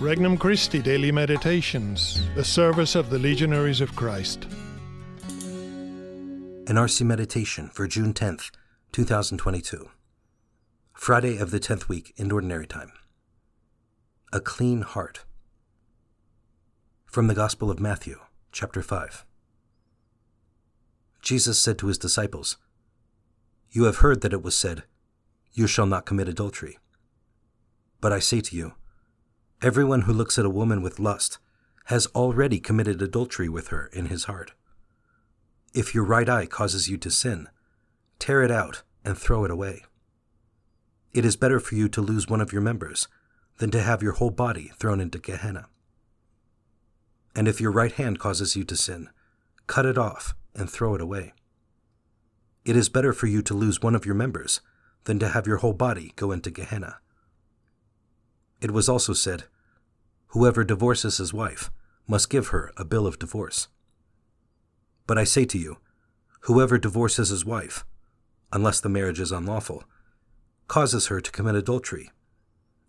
Regnum Christi Daily Meditations, the service of the Legionaries of Christ. An RC Meditation for June 10th, 2022. Friday of the 10th week in Ordinary Time. A Clean Heart. From the Gospel of Matthew, chapter 5. Jesus said to his disciples, "You have heard that it was said, 'You shall not commit adultery.' But I say to you, everyone who looks at a woman with lust has already committed adultery with her in his heart. If your right eye causes you to sin, tear it out and throw it away. It is better for you to lose one of your members than to have your whole body thrown into Gehenna. And if your right hand causes you to sin, cut it off and throw it away. It is better for you to lose one of your members than to have your whole body go into Gehenna. It was also said, 'Whoever divorces his wife must give her a bill of divorce.' But I say to you, whoever divorces his wife, unless the marriage is unlawful, causes her to commit adultery,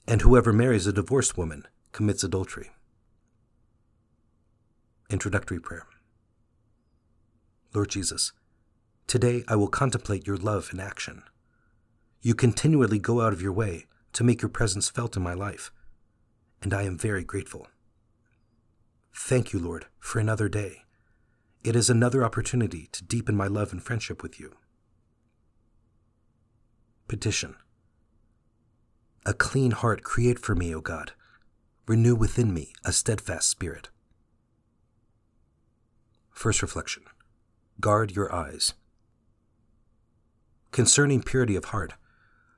and whoever marries a divorced woman commits adultery." Introductory Prayer. Lord Jesus, today I will contemplate your love in action. You continually go out of your way to make your presence felt in my life, and I am very grateful. Thank you, Lord, for another day. It is another opportunity to deepen my love and friendship with you. Petition. A clean heart create for me, O God. Renew within me a steadfast spirit. First reflection. Guard your eyes. Concerning purity of heart,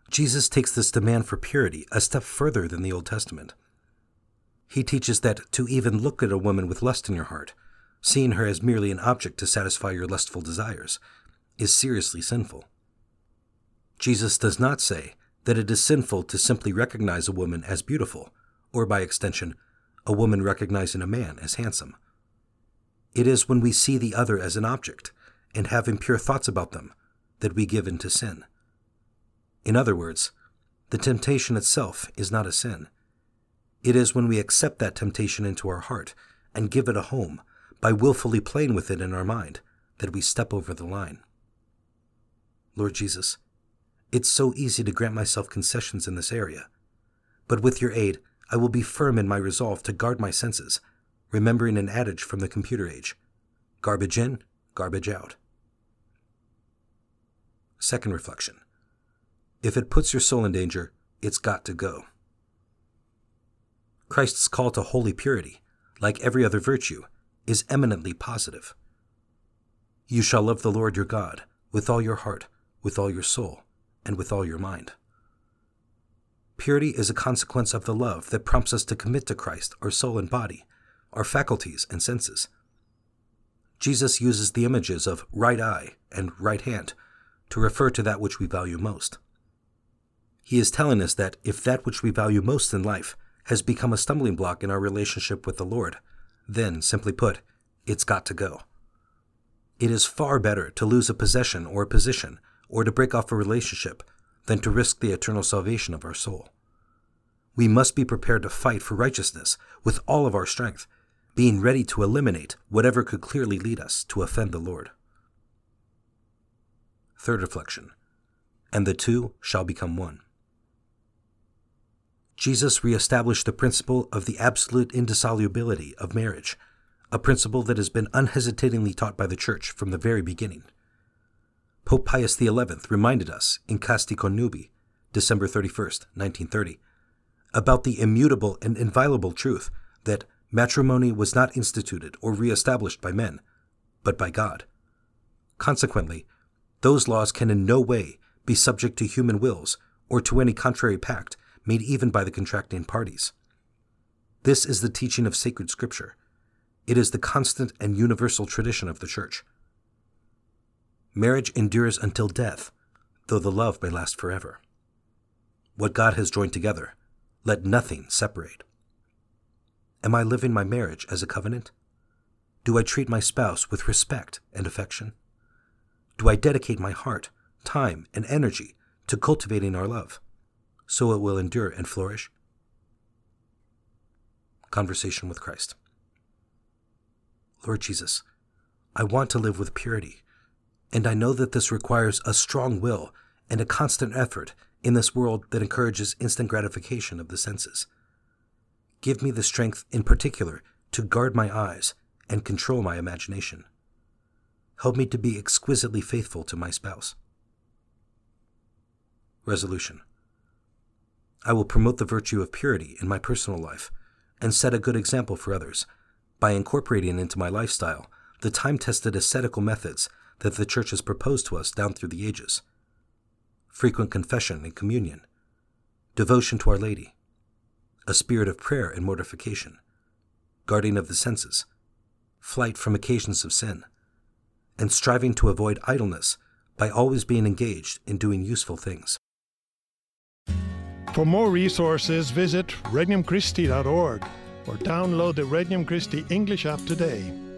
Jesus takes this demand for purity a step further than the Old Testament. He teaches that to even look at a woman with lust in your heart, seeing her as merely an object to satisfy your lustful desires, is seriously sinful. Jesus does not say that it is sinful to simply recognize a woman as beautiful, or by extension, a woman recognizing a man as handsome. It is when we see the other as an object and have impure thoughts about them that we give in to sin. In other words, the temptation itself is not a sin. It is when we accept that temptation into our heart and give it a home by willfully playing with it in our mind that we step over the line. Lord Jesus, it's so easy to grant myself concessions in this area, but with your aid, I will be firm in my resolve to guard my senses, remembering an adage from the computer age, "Garbage in, garbage out." Second reflection. If it puts your soul in danger, it's got to go. Christ's call to holy purity, like every other virtue, is eminently positive. "You shall love the Lord your God with all your heart, with all your soul, and with all your mind." Purity is a consequence of the love that prompts us to commit to Christ our soul and body, our faculties and senses. Jesus uses the images of right eye and right hand to refer to that which we value most. He is telling us that if that which we value most in life has become a stumbling block in our relationship with the Lord, then, simply put, it's got to go. It is far better to lose a possession or a position or to break off a relationship than to risk the eternal salvation of our soul. We must be prepared to fight for righteousness with all of our strength, being ready to eliminate whatever could clearly lead us to offend the Lord. Third reflection. And the two shall become one. Jesus reestablished the principle of the absolute indissolubility of marriage, a principle that has been unhesitatingly taught by the Church from the very beginning. Pope Pius XI reminded us in Casti Connubii, December 31st, 1930, about the immutable and inviolable truth that matrimony was not instituted or reestablished by men, but by God. Consequently, those laws can in no way be subject to human wills or to any contrary pact made even by the contracting parties. This is the teaching of sacred scripture. It is the constant and universal tradition of the Church. Marriage endures until death, though the love may last forever. What God has joined together, let nothing separate. Am I living my marriage as a covenant? Do I treat my spouse with respect and affection? Do I dedicate my heart, time, and energy to cultivating our love, so it will endure and flourish? conversation with Christ. Lord Jesus, I want to live with purity, and I know that this requires a strong will and a constant effort in this world that encourages instant gratification of the senses. Give me the strength in particular to guard my eyes and control my imagination. Help me to be exquisitely faithful to my spouse. Resolution. I will promote the virtue of purity in my personal life and set a good example for others by incorporating into my lifestyle the time-tested ascetical methods that the Church has proposed to us down through the ages. Frequent confession and communion, devotion to Our Lady, a spirit of prayer and mortification, guarding of the senses, flight from occasions of sin, and striving to avoid idleness by always being engaged in doing useful things. For more resources, visit regnumchristi.org or download the Regnum Christi English app today.